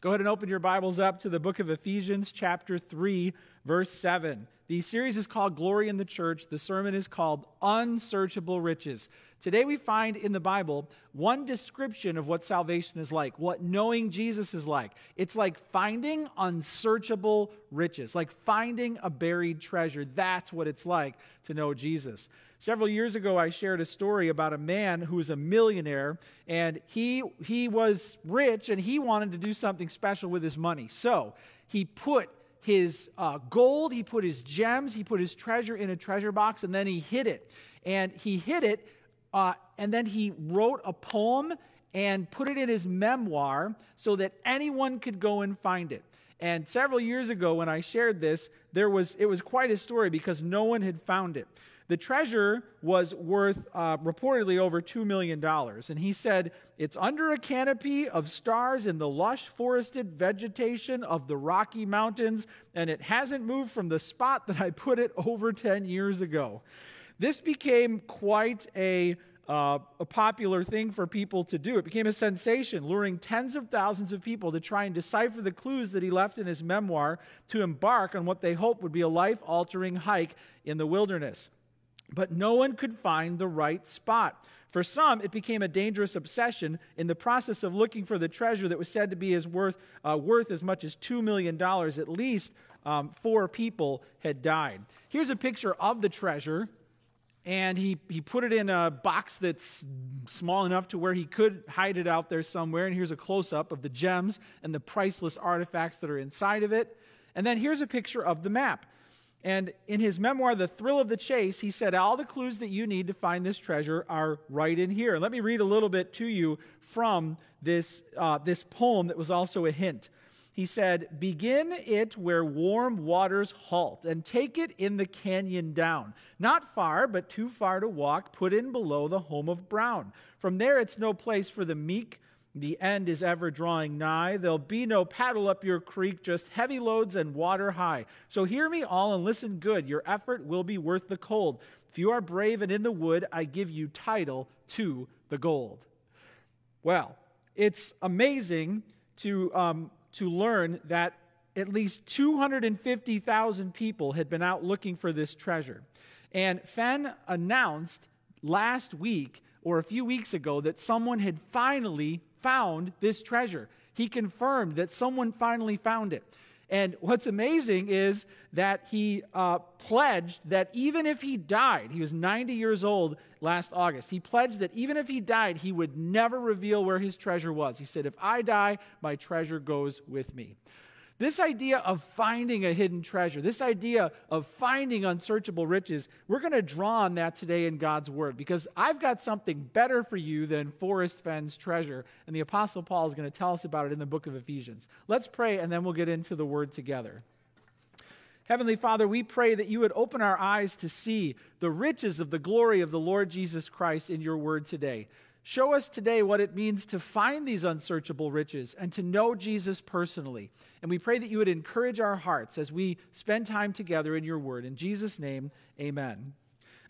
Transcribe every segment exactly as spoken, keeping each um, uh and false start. Go ahead and open your Bibles up to the book of Ephesians chapter three, verse seven. The series is called Glory in the Church. The sermon is called Unsearchable Riches. Today we find in the Bible one description of what salvation is like, what knowing Jesus is like. It's like finding unsearchable riches, like finding a buried treasure. That's what it's like to know Jesus. Several years ago, I shared a story about a man who was a millionaire, and he he was rich, and he wanted to do something special with his money. So he put his uh, gold, he put his gems, he put his treasure in a treasure box, and then he hid it. And he hid it, uh, and then he wrote a poem and put it in his memoir so that anyone could go and find it. And several years ago when I shared this, there was it was quite a story because no one had found it. The treasure was worth uh, reportedly over two million dollars. And he said, "It's under a canopy of stars in the lush forested vegetation of the Rocky Mountains, and it hasn't moved from the spot that I put it over ten years ago." This became quite a Uh, a popular thing for people to do. It became a sensation, luring tens of thousands of people to try and decipher the clues that he left in his memoir to embark on what they hoped would be a life-altering hike in the wilderness. But no one could find the right spot. For some, it became a dangerous obsession. In the process of looking for the treasure that was said to be as worth, uh, worth as much as two million dollars, at least um, four people had died. Here's a picture of the treasure. And he, he put it in a box that's small enough to where he could hide it out there somewhere. And here's a close-up of the gems and the priceless artifacts that are inside of it. And then here's a picture of the map. And in his memoir, The Thrill of the Chase, he said, all the clues that you need to find this treasure are right in here. And let me read a little bit to you from this, uh, this poem that was also a hint. He said, "Begin it where warm waters halt, and take it in the canyon down. Not far, but too far to walk, put in below the home of Brown. From there it's no place for the meek, the end is ever drawing nigh. There'll be no paddle up your creek, just heavy loads and water high. So hear me all and listen good, your effort will be worth the cold. If you are brave and in the wood, I give you title to the gold." Well, it's amazing to... Um, to learn that at least two hundred fifty thousand people had been out looking for this treasure. And Fenn announced last week or a few weeks ago that someone had finally found this treasure. He confirmed that someone finally found it. And what's amazing is that he uh, pledged that even if he died, he was ninety years old last August, he pledged that even if he died, he would never reveal where his treasure was. He said, "If I die, my treasure goes with me." This idea of finding a hidden treasure, this idea of finding unsearchable riches, we're going to draw on that today in God's Word, because I've got something better for you than Forrest Fenn's treasure, and the Apostle Paul is going to tell us about it in the book of Ephesians. Let's pray, and then we'll get into the Word together. Heavenly Father, we pray that you would open our eyes to see the riches of the glory of the Lord Jesus Christ in your Word today. Show us today what it means to find these unsearchable riches and to know Jesus personally. And we pray that you would encourage our hearts as we spend time together in your word. In Jesus' name, amen.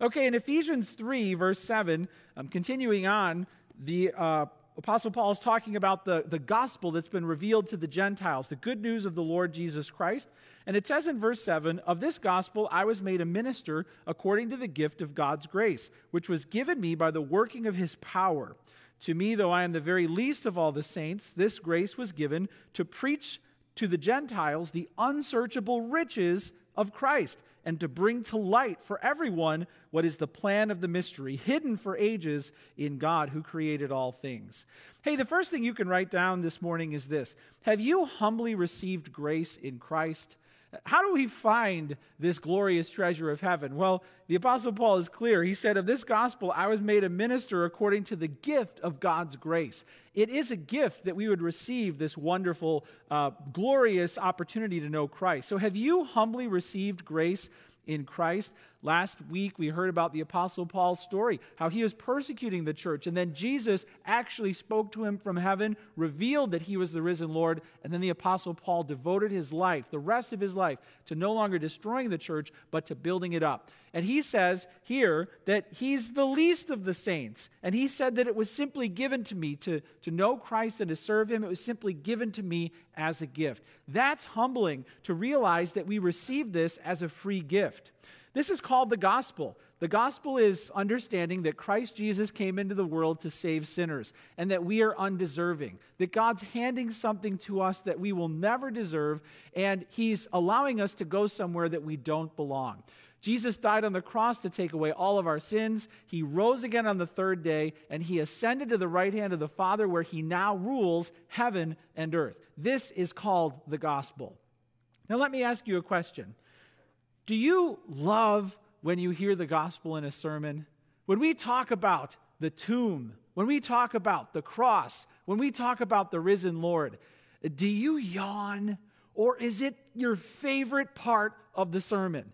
Okay, in Ephesians three, verse seven, um, continuing on, the uh, Apostle Paul is talking about the, the gospel that's been revealed to the Gentiles, the good news of the Lord Jesus Christ. And it says in verse seven, "Of this gospel I was made a minister according to the gift of God's grace, which was given me by the working of his power. To me, though I am the very least of all the saints, this grace was given to preach to the Gentiles the unsearchable riches of Christ, and to bring to light for everyone what is the plan of the mystery, hidden for ages in God who created all things." Hey, the first thing you can write down this morning is this. Have you humbly received grace in Christ? How do we find this glorious treasure of heaven? Well, the Apostle Paul is clear. He said, "Of this gospel, I was made a minister according to the gift of God's grace." It is a gift that we would receive this wonderful, uh, glorious opportunity to know Christ. So have you humbly received grace in Christ? Last week, we heard about the Apostle Paul's story, how he was persecuting the church, and then Jesus actually spoke to him from heaven, revealed that he was the risen Lord, and then the Apostle Paul devoted his life, the rest of his life, to no longer destroying the church, but to building it up. And he says here that he's the least of the saints, and he said that it was simply given to me to, to know Christ and to serve him. It was simply given to me as a gift. That's humbling to realize that we receive this as a free gift. This is called the gospel. The gospel is understanding that Christ Jesus came into the world to save sinners and that we are undeserving, that God's handing something to us that we will never deserve, and he's allowing us to go somewhere that we don't belong. Jesus died on the cross to take away all of our sins. He rose again on the third day, and he ascended to the right hand of the Father, where he now rules heaven and earth. This is called the gospel. Now let me ask you a question. Do you love when you hear the gospel in a sermon? When we talk about the tomb, when we talk about the cross, when we talk about the risen Lord, do you yawn, or is it your favorite part of the sermon?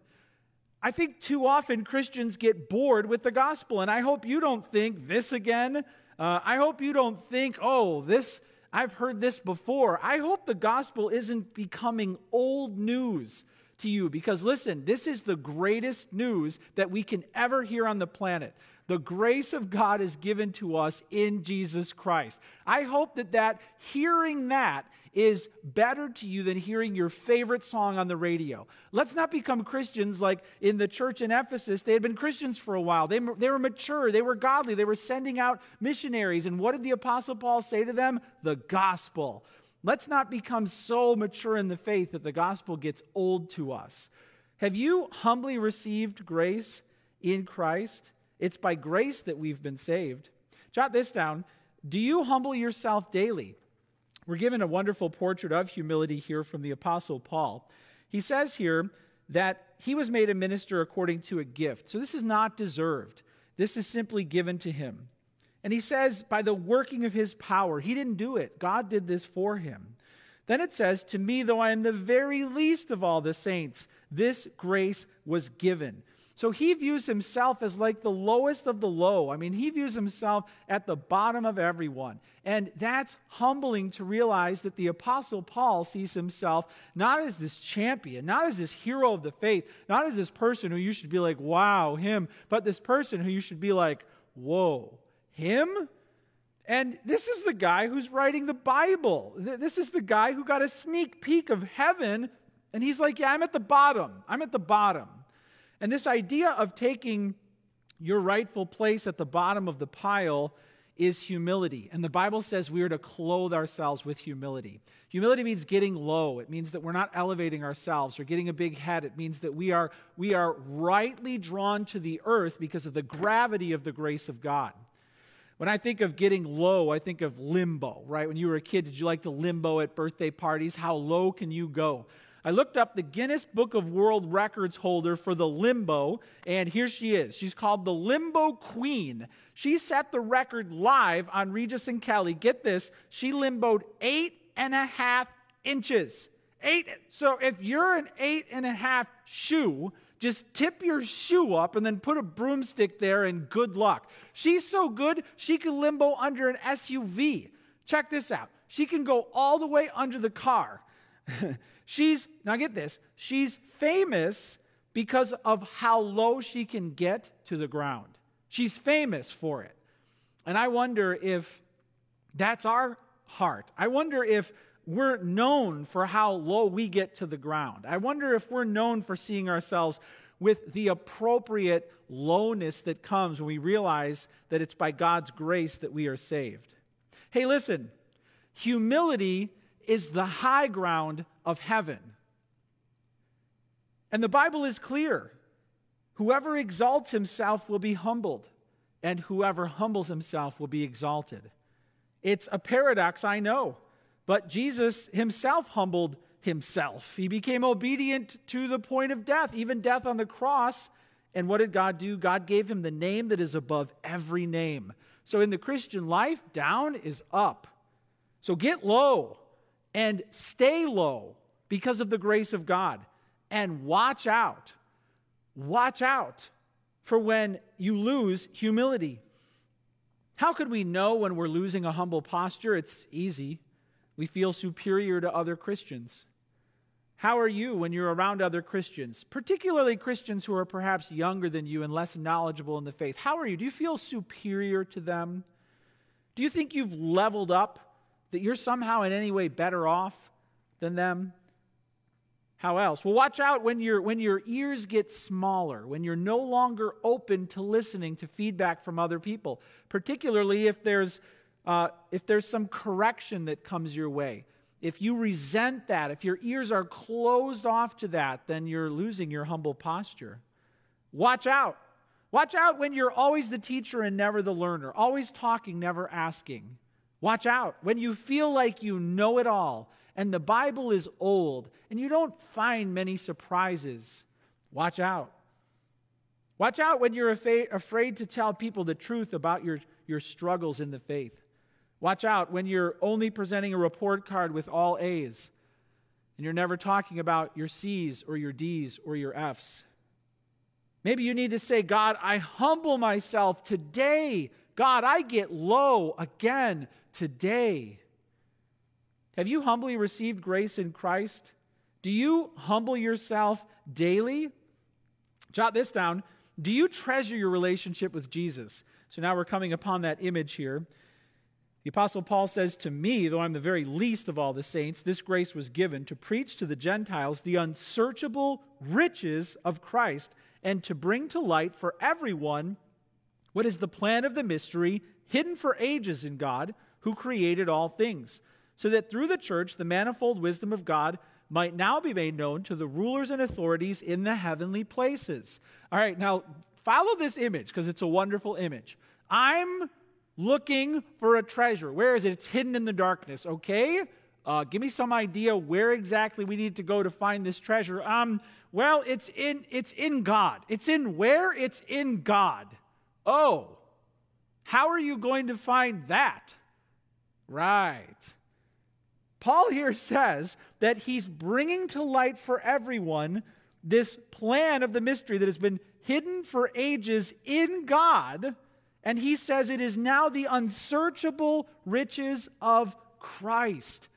I think too often Christians get bored with the gospel, and I hope you don't think this again. Uh, I hope you don't think, oh, this, I've heard this before. I hope the gospel isn't becoming old news to you, because listen, this is the greatest news that we can ever hear on the planet. The grace of God is given to us in Jesus Christ. I hope that, that hearing that is better to you than hearing your favorite song on the radio. Let's not become Christians like in the church in Ephesus. They had been Christians for a while. They, they were mature. They were godly. They were sending out missionaries. And what did the Apostle Paul say to them? The gospel. Let's not become so mature in the faith that the gospel gets old to us. Have you humbly received grace in Christ? It's by grace that we've been saved. Jot this down. Do you humble yourself daily? We're given a wonderful portrait of humility here from the Apostle Paul. He says here that he was made a minister according to a gift. So this is not deserved. This is simply given to him. And he says, by the working of his power. He didn't do it. God did this for him. Then it says, to me, though I am the very least of all the saints, this grace was given. So he views himself as like the lowest of the low. I mean, he views himself at the bottom of everyone. And that's humbling to realize that the Apostle Paul sees himself not as this champion, not as this hero of the faith, not as this person who you should be like, wow, him, but this person who you should be like, whoa. Him? And this is the guy who's writing the Bible. This is the guy who got a sneak peek of heaven, and he's like, yeah, I'm at the bottom. I'm at the bottom. And this idea of taking your rightful place at the bottom of the pile is humility. And the Bible says we are to clothe ourselves with humility. Humility means getting low. It means that we're not elevating ourselves or getting a big head. It means that we are, we are rightly drawn to the earth because of the gravity of the grace of God. When I think of getting low, I think of limbo, right? When you were a kid, did you like to limbo at birthday parties? How low can you go? I looked up the Guinness Book of World Records holder for the limbo, and here she is. She's called the Limbo Queen. She set the record live on Regis and Kelly. Get this, she limboed eight and a half inches. Eight. So if you're an eight and a half shoe, just tip your shoe up and then put a broomstick there and good luck. She's so good, she can limbo under an S U V. Check this out. She can go all the way under the car. She's, now get this, she's famous because of how low she can get to the ground. She's famous for it. And I wonder if that's our heart. I wonder if we're known for how low we get to the ground. I wonder if we're known for seeing ourselves with the appropriate lowness that comes when we realize that it's by God's grace that we are saved. Hey, listen, humility is the high ground of heaven. And the Bible is clear. Whoever exalts himself will be humbled, and whoever humbles himself will be exalted. It's a paradox, I know. But Jesus himself humbled himself. He became obedient to the point of death, even death on the cross. And what did God do? God gave him the name that is above every name. So in the Christian life, down is up. So get low and stay low because of the grace of God. And watch out. Watch out for when you lose humility. How could we know when we're losing a humble posture? It's easy. We feel superior to other Christians. How are you when you're around other Christians, particularly Christians who are perhaps younger than you and less knowledgeable in the faith? How are you? Do you feel superior to them? Do you think you've leveled up, that you're somehow in any way better off than them? How else? Well, watch out when your when your ears get smaller, when you're no longer open to listening to feedback from other people, particularly if there's uh, if there's some correction that comes your way. If you resent that, if your ears are closed off to that, then you're losing your humble posture. Watch out. Watch out when you're always the teacher and never the learner, always talking, never asking. Watch out when you feel like you know it all and the Bible is old and you don't find many surprises. Watch out. Watch out when you're afa- afraid to tell people the truth about your, your struggles in the faith. Watch out when you're only presenting a report card with all A's and you're never talking about your C's or your D's or your F's. Maybe you need to say, God, I humble myself today. God, I get low again today. Have you humbly received grace in Christ? Do you humble yourself daily? Jot this down. Do you treasure your relationship with Jesus? So now we're coming upon that image here. The Apostle Paul says, to me, though I'm the very least of all the saints, this grace was given to preach to the Gentiles the unsearchable riches of Christ and to bring to light for everyone what is the plan of the mystery hidden for ages in God who created all things, so that through the church the manifold wisdom of God might now be made known to the rulers and authorities in the heavenly places. All right, now follow this image because it's a wonderful image. I'm looking for a treasure. Where is it? It's hidden in the darkness, okay? Uh, give me some idea where exactly we need to go to find this treasure. Um, well, it's in it's in God. It's in where? It's in God. Oh, how are you going to find that? Right. Paul here says that he's bringing to light for everyone this plan of the mystery that has been hidden for ages in God. And he says it is now the unsearchable riches of Christ.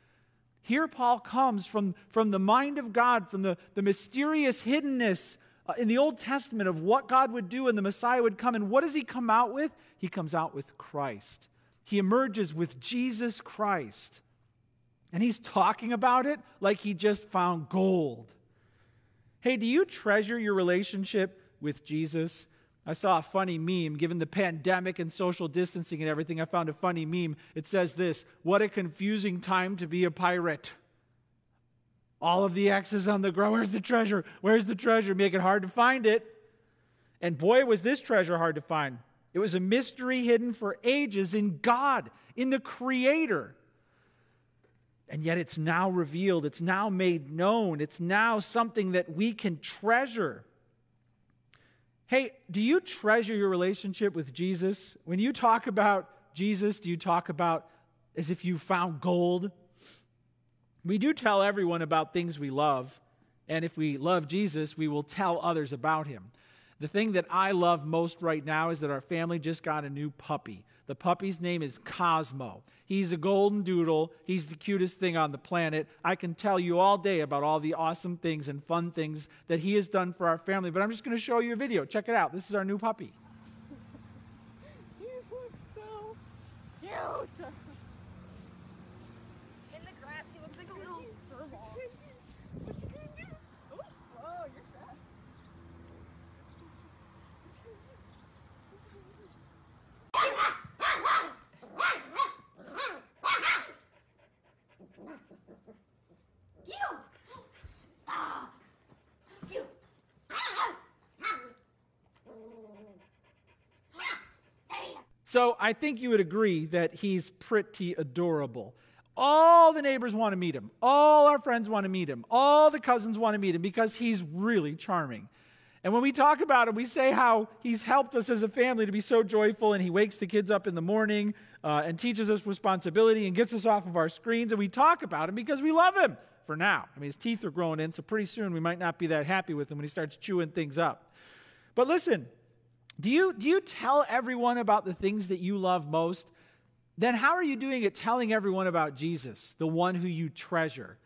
Here Paul comes from, from the mind of God, from the, the mysterious hiddenness in the Old Testament of what God would do and the Messiah would come. And what does he come out with? He comes out with Christ. He emerges with Jesus Christ. And he's talking about it like he just found gold. Hey, do you treasure your relationship with Jesus? I saw a funny meme. Given the pandemic and social distancing and everything, I found a funny meme. It says this: what a confusing time to be a pirate. All of the X's on the ground. Where's the treasure? Where's the treasure? Make it hard to find it. And boy, was this treasure hard to find. It was a mystery hidden for ages in God, in the Creator. And yet it's now revealed. It's now made known. It's now something that we can treasure. Hey, do you treasure your relationship with Jesus? When you talk about Jesus, do you talk about as if you found gold? We do tell everyone about things we love, and if we love Jesus, we will tell others about him. The thing that I love most right now is that our family just got a new puppy. The puppy's name is Cosmo. He's a golden doodle. He's the cutest thing on the planet. I can tell you all day about all the awesome things and fun things that he has done for our family, but I'm just going to show you a video. Check it out. This is our new puppy. You look so cute. In the grass, he looks like a little furball. What you going to do? Oh, whoa, you're fast. So I think you would agree that he's pretty adorable. All the neighbors want to meet him. All our friends want to meet him. All the cousins want to meet him because he's really charming. And when we talk about him, we say how he's helped us as a family to be so joyful, and he wakes the kids up in the morning uh, and teaches us responsibility and gets us off of our screens, and we talk about him because we love him for now. I mean, his teeth are growing in, so pretty soon we might not be that happy with him when he starts chewing things up. But listen, do you, do you tell everyone about the things that you love most? Then how are you doing it telling everyone about Jesus, the one who you treasure?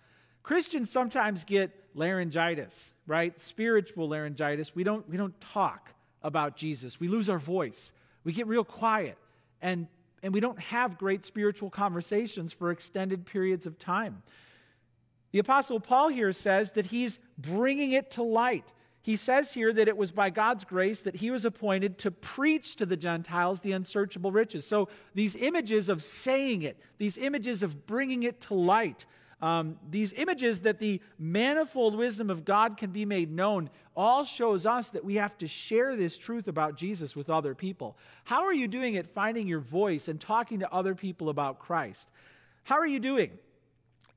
Christians sometimes get laryngitis, right? Spiritual laryngitis. We don't, we don't talk about Jesus. We lose our voice. We get real quiet, and, and we don't have great spiritual conversations for extended periods of time. The Apostle Paul here says that he's bringing it to light. He says here that it was by God's grace that he was appointed to preach to the Gentiles the unsearchable riches. So these images of saying it, these images of bringing it to light, um, these images that the manifold wisdom of God can be made known, all shows us that we have to share this truth about Jesus with other people. How are you doing it, finding your voice and talking to other people about Christ? How are you doing?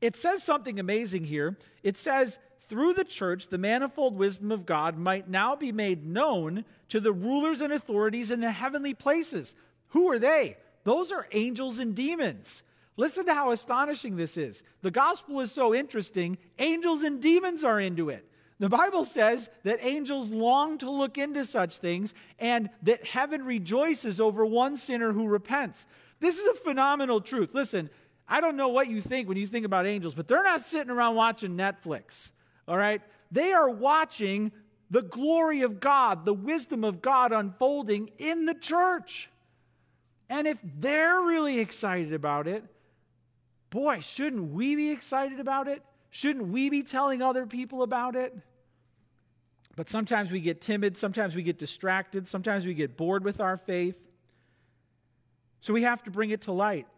It says something amazing here. It says, through the church, the manifold wisdom of God might now be made known to the rulers and authorities in the heavenly places. Who are they? Those are angels and demons. Listen to how astonishing this is. The gospel is so interesting. Angels and demons are into it. The Bible says that angels long to look into such things and that heaven rejoices over one sinner who repents. This is a phenomenal truth. Listen, I don't know what you think when you think about angels, but they're not sitting around watching Netflix. All right, they are watching the glory of God, the wisdom of God unfolding in the church. And if they're really excited about it, boy, shouldn't we be excited about it? Shouldn't we be telling other people about it? But sometimes we get timid, sometimes we get distracted, sometimes we get bored with our faith. So we have to bring it to light.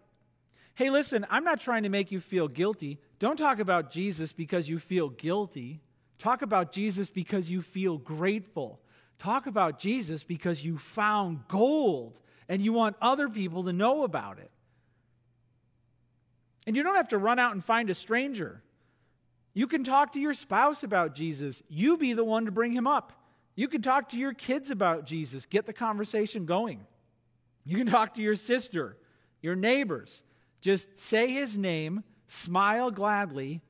Hey, listen, I'm not trying to make you feel guilty. Don't talk about Jesus because you feel guilty. Talk about Jesus because you feel grateful. Talk about Jesus because you found gold and you want other people to know about it. And you don't have to run out and find a stranger. You can talk to your spouse about Jesus. You be the one to bring him up. You can talk to your kids about Jesus. Get the conversation going. You can talk to your sister, your neighbors. Just say his name, smile gladly,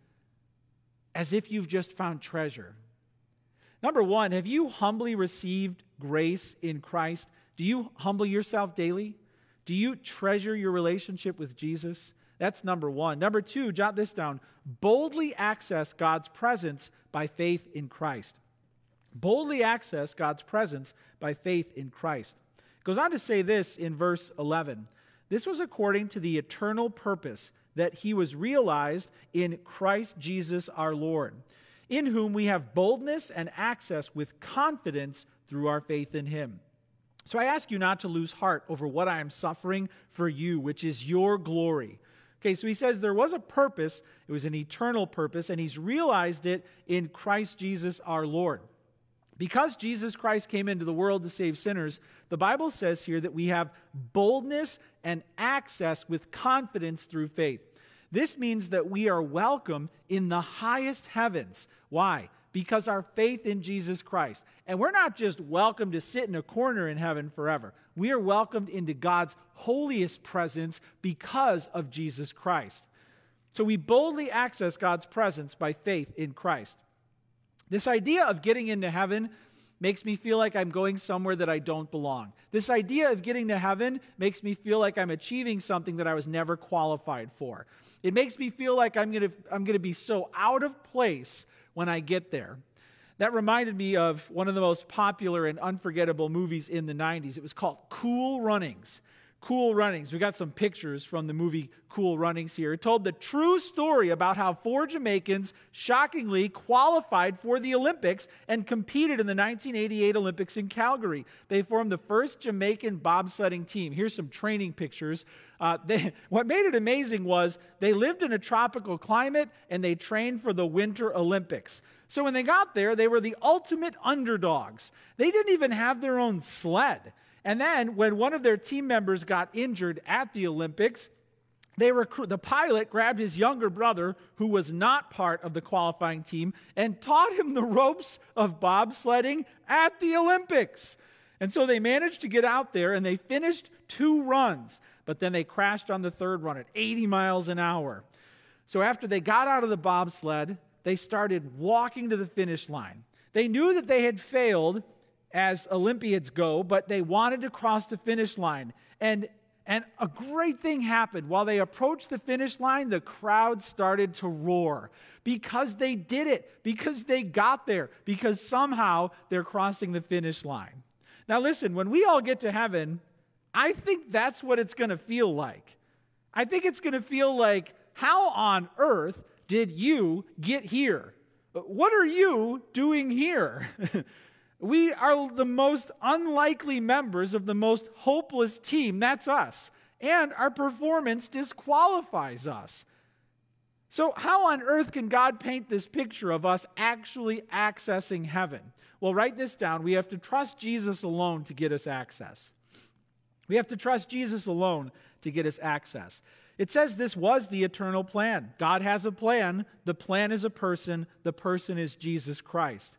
as if you've just found treasure. Number one, have you humbly received grace in Christ? Do you humble yourself daily? Do you treasure your relationship with Jesus? That's number one. Number two, jot this down. Boldly access God's presence by faith in Christ. Boldly access God's presence by faith in Christ. It goes on to say this in verse eleven. This was according to the eternal purpose that he was realized in Christ Jesus our Lord, in whom we have boldness and access with confidence through our faith in him. So I ask you not to lose heart over what I am suffering for you, which is your glory. Okay, so he says there was a purpose, it was an eternal purpose, and he's realized it in Christ Jesus our Lord. Because Jesus Christ came into the world to save sinners, the Bible says here that we have boldness and access with confidence through faith. This means that we are welcome in the highest heavens. Why? Because our faith in Jesus Christ. And we're not just welcome to sit in a corner in heaven forever. We are welcomed into God's holiest presence because of Jesus Christ. So we boldly access God's presence by faith in Christ. This idea of getting into heaven makes me feel like I'm going somewhere that I don't belong. This idea of getting to heaven makes me feel like I'm achieving something that I was never qualified for. It makes me feel like I'm going to I'm going to be so out of place when I get there. That reminded me of one of the most popular and unforgettable movies in the nineties. It was called Cool Runnings. Cool Runnings. We got some pictures from the movie Cool Runnings here. It told the true story about how four Jamaicans shockingly qualified for the Olympics and competed in the nineteen eighty-eight Olympics in Calgary. They formed the first Jamaican bobsledding team. Here's some training pictures. Uh, they, what made it amazing was they lived in a tropical climate and they trained for the Winter Olympics. So when they got there, they were the ultimate underdogs. They didn't even have their own sled. And then when one of their team members got injured at the Olympics, they recruit, the pilot grabbed his younger brother, who was not part of the qualifying team, and taught him the ropes of bobsledding at the Olympics. And so they managed to get out there, and they finished two runs. But then they crashed on the third run at eighty miles an hour. So after they got out of the bobsled, they started walking to the finish line. They knew that they had failed, as Olympians go, but they wanted to cross the finish line. And and a great thing happened. While they approached the finish line, the crowd started to roar because they did it, because they got there, because somehow they're crossing the finish line. Now listen, when we all get to heaven, I think that's what it's going to feel like. I think it's going to feel like, how on earth did you get here? What are you doing here? We are the most unlikely members of the most hopeless team. That's us. And our performance disqualifies us. So how on earth can God paint this picture of us actually accessing heaven? Well, write this down. We have to trust Jesus alone to get us access. We have to trust Jesus alone to get us access. It says this was the eternal plan. God has a plan. The plan is a person. The person is Jesus Christ.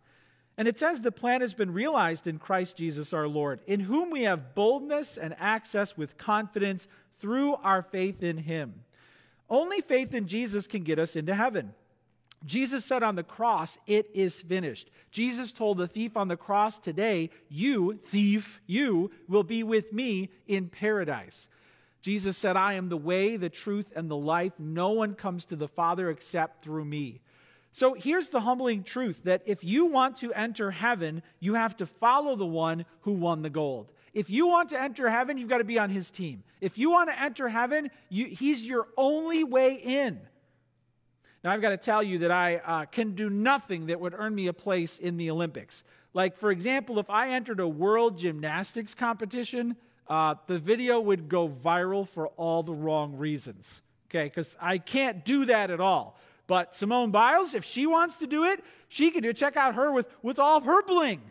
And it says the plan has been realized in Christ Jesus our Lord, in whom we have boldness and access with confidence through our faith in him. Only faith in Jesus can get us into heaven. Jesus said on the cross, it is finished. Jesus told the thief on the cross today, you, thief, you will be with me in paradise. Jesus said, I am the way, the truth, and the life. No one comes to the Father except through me. So here's the humbling truth, that if you want to enter heaven, you have to follow the one who won the gold. If you want to enter heaven, you've got to be on his team. If you want to enter heaven, you, he's your only way in. Now, I've got to tell you that I uh, can do nothing that would earn me a place in the Olympics. Like, for example, if I entered a world gymnastics competition, uh, the video would go viral for all the wrong reasons, okay? Because I can't do that at all. But Simone Biles, if she wants to do it, she can do it. Check out her with, with all of her bling.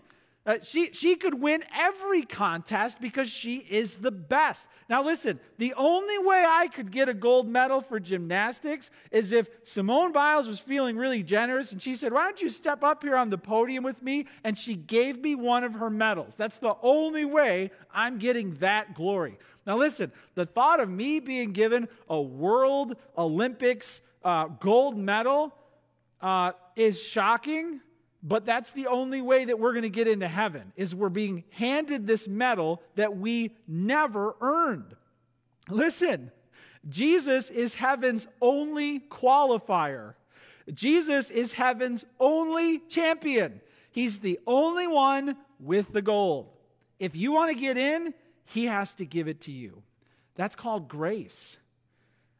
Uh, she, she could win every contest because she is the best. Now listen, the only way I could get a gold medal for gymnastics is if Simone Biles was feeling really generous and she said, why don't you step up here on the podium with me? And she gave me one of her medals. That's the only way I'm getting that glory. Now listen, the thought of me being given a World Olympics uh, gold medal uh, is shocking. But that's the only way that we're going to get into heaven, is we're being handed this medal that we never earned. Listen, Jesus is heaven's only qualifier. Jesus is heaven's only champion. He's the only one with the gold. If you want to get in, he has to give it to you. That's called grace.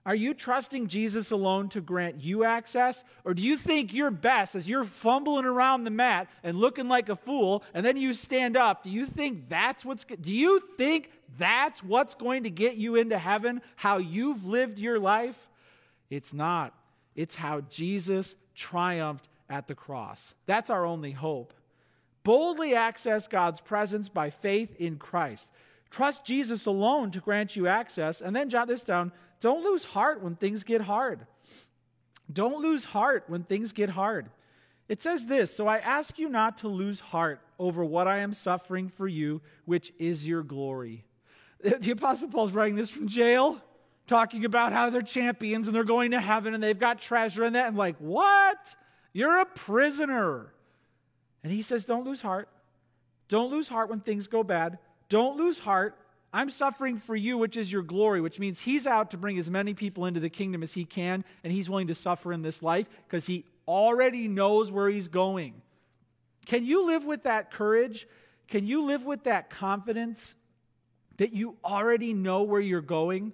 Are you trusting Jesus alone to grant you access? Or do you think your best, as you're fumbling around the mat and looking like a fool, and then you stand up, do you think that's what's do you think that's what's going to get you into heaven? How you've lived your life? It's not. It's how Jesus triumphed at the cross. That's our only hope. Boldly access God's presence by faith in Christ. Trust Jesus alone to grant you access. And then jot this down. Don't lose heart when things get hard. Don't lose heart when things get hard. It says this, so I ask you not to lose heart over what I am suffering for you, which is your glory. The Apostle Paul's writing this from jail, talking about how they're champions and they're going to heaven and they've got treasure in that. And like, what? You're a prisoner. And he says, don't lose heart. Don't lose heart when things go bad. Don't lose heart. I'm suffering for you, which is your glory, which means he's out to bring as many people into the kingdom as he can, and he's willing to suffer in this life because he already knows where he's going. Can you live with that courage? Can you live with that confidence that you already know where you're going?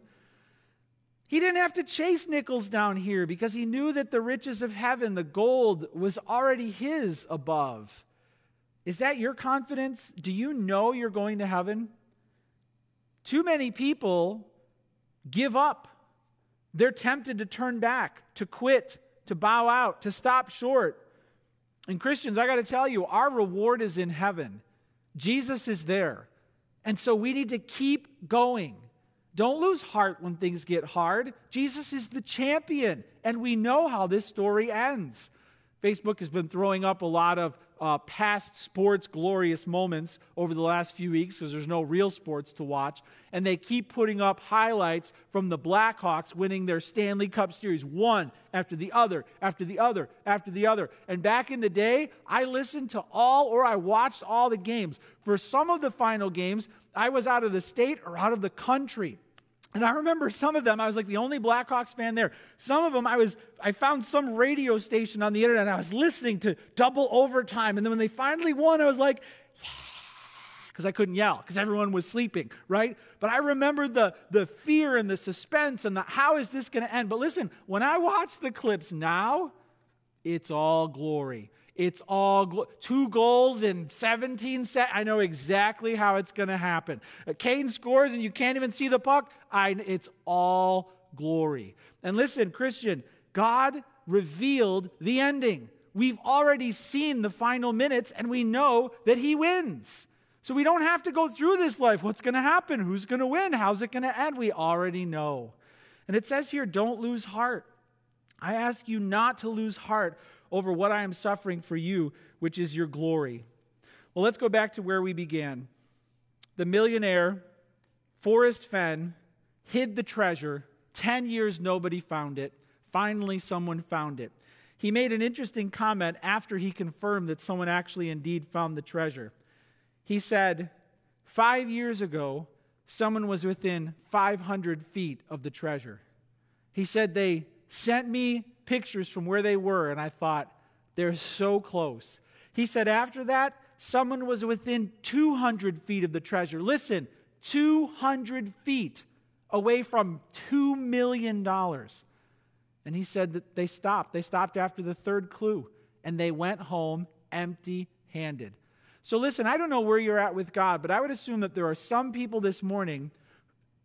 He didn't have to chase nickels down here because he knew that the riches of heaven, the gold, was already his above. Is that your confidence? Do you know you're going to heaven? Too many people give up. They're tempted to turn back, to quit, to bow out, to stop short. And Christians, I got to tell you, our reward is in heaven. Jesus is there. And so we need to keep going. Don't lose heart when things get hard. Jesus is the champion, and we know how this story ends. Facebook has been throwing up a lot of uh, past sports glorious moments over the last few weeks because there's no real sports to watch, and they keep putting up highlights from the Blackhawks winning their Stanley Cup series, one after the other, after the other, after the other. And back in the day, I listened to all or I watched all the games. For some of the final games, I was out of the state or out of the country. And I remember some of them, I was like the only Blackhawks fan there. Some of them, I was, I found some radio station on the internet, and I was listening to double overtime. And then when they finally won, I was like, yeah, because I couldn't yell, because everyone was sleeping, right? But I remember the, the fear and the suspense and the how is this going to end? But listen, when I watch the clips now, it's all glory. It's all glo- two goals in seventeen set. I know exactly how it's going to happen. Kane scores and you can't even see the puck. I, it's all glory. And listen, Christian, God revealed the ending. We've already seen the final minutes and we know that he wins. So we don't have to go through this life. What's going to happen? Who's going to win? How's it going to end? We already know. And it says here, don't lose heart. I ask you not to lose heart over what I am suffering for you, which is your glory. Well, let's go back to where we began. The millionaire, Forrest Fenn, hid the treasure. Ten years, nobody found it. Finally, someone found it. He made an interesting comment after he confirmed that someone actually indeed found the treasure. He said, five years ago, someone was within five hundred feet of the treasure. He said, they sent me pictures from where they were, and I thought, they're so close. He said after that, someone was within two hundred feet of the treasure. Listen, two hundred feet away from two million dollars. And he said that they stopped. They stopped after the third clue, and they went home empty-handed. So listen, I don't know where you're at with God, but I would assume that there are some people this morning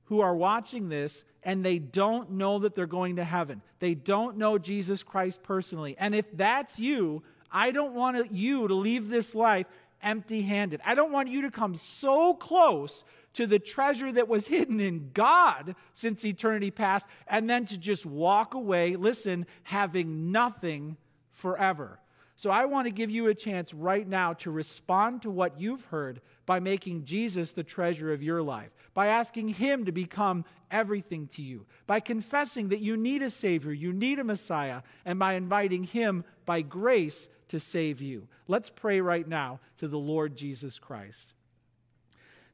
who are watching this and they don't know that they're going to heaven. They don't know Jesus Christ personally. And if that's you, I don't want you to leave this life empty-handed. I don't want you to come so close to the treasure that was hidden in God since eternity past and then to just walk away, listen, having nothing forever. So I want to give you a chance right now to respond to what you've heard by making Jesus the treasure of your life, by asking him to become everything to you, by confessing that you need a Savior, you need a Messiah, and by inviting him by grace to save you. Let's pray right now to the Lord Jesus Christ.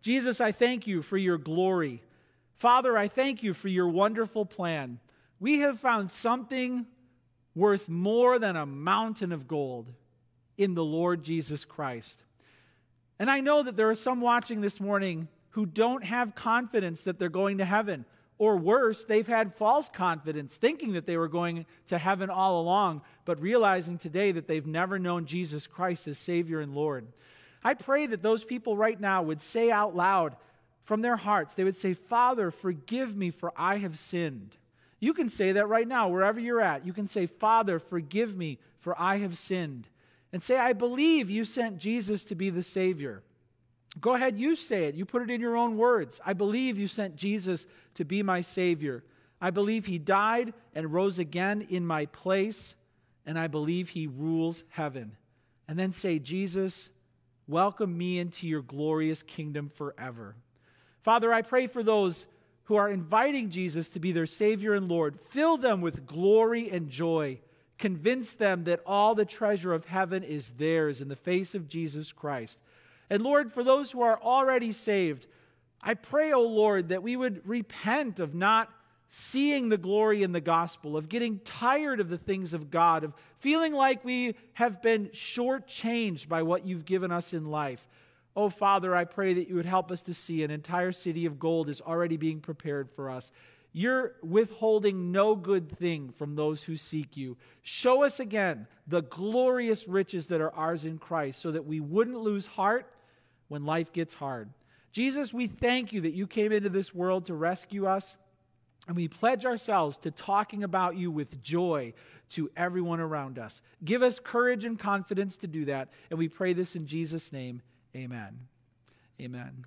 Jesus, I thank you for your glory. Father, I thank you for your wonderful plan. We have found something worth more than a mountain of gold in the Lord Jesus Christ. And I know that there are some watching this morning who don't have confidence that they're going to heaven, or worse, they've had false confidence, thinking that they were going to heaven all along, but realizing today that they've never known Jesus Christ as Savior and Lord. I pray that those people right now would say out loud from their hearts, they would say, Father, forgive me, for I have sinned. You can say that right now, wherever you're at. You can say, Father, forgive me, for I have sinned. And say, I believe you sent Jesus to be the Savior. Go ahead, you say it. You put it in your own words. I believe you sent Jesus to be my Savior. I believe he died and rose again in my place. And I believe he rules heaven. And then say, Jesus, welcome me into your glorious kingdom forever. Father, I pray for those who are inviting Jesus to be their Savior and Lord. Fill them with glory and joy. Convince them that all the treasure of heaven is theirs in the face of Jesus Christ. And Lord, for those who are already saved, I pray, O Lord, that we would repent of not seeing the glory in the gospel, of getting tired of the things of God, of feeling like we have been shortchanged by what you've given us in life. Oh, Father, I pray that you would help us to see an entire city of gold is already being prepared for us. You're withholding no good thing from those who seek you. Show us again the glorious riches that are ours in Christ so that we wouldn't lose heart when life gets hard. Jesus, we thank you that you came into this world to rescue us, and we pledge ourselves to talking about you with joy to everyone around us. Give us courage and confidence to do that, and we pray this in Jesus' name. Amen. Amen.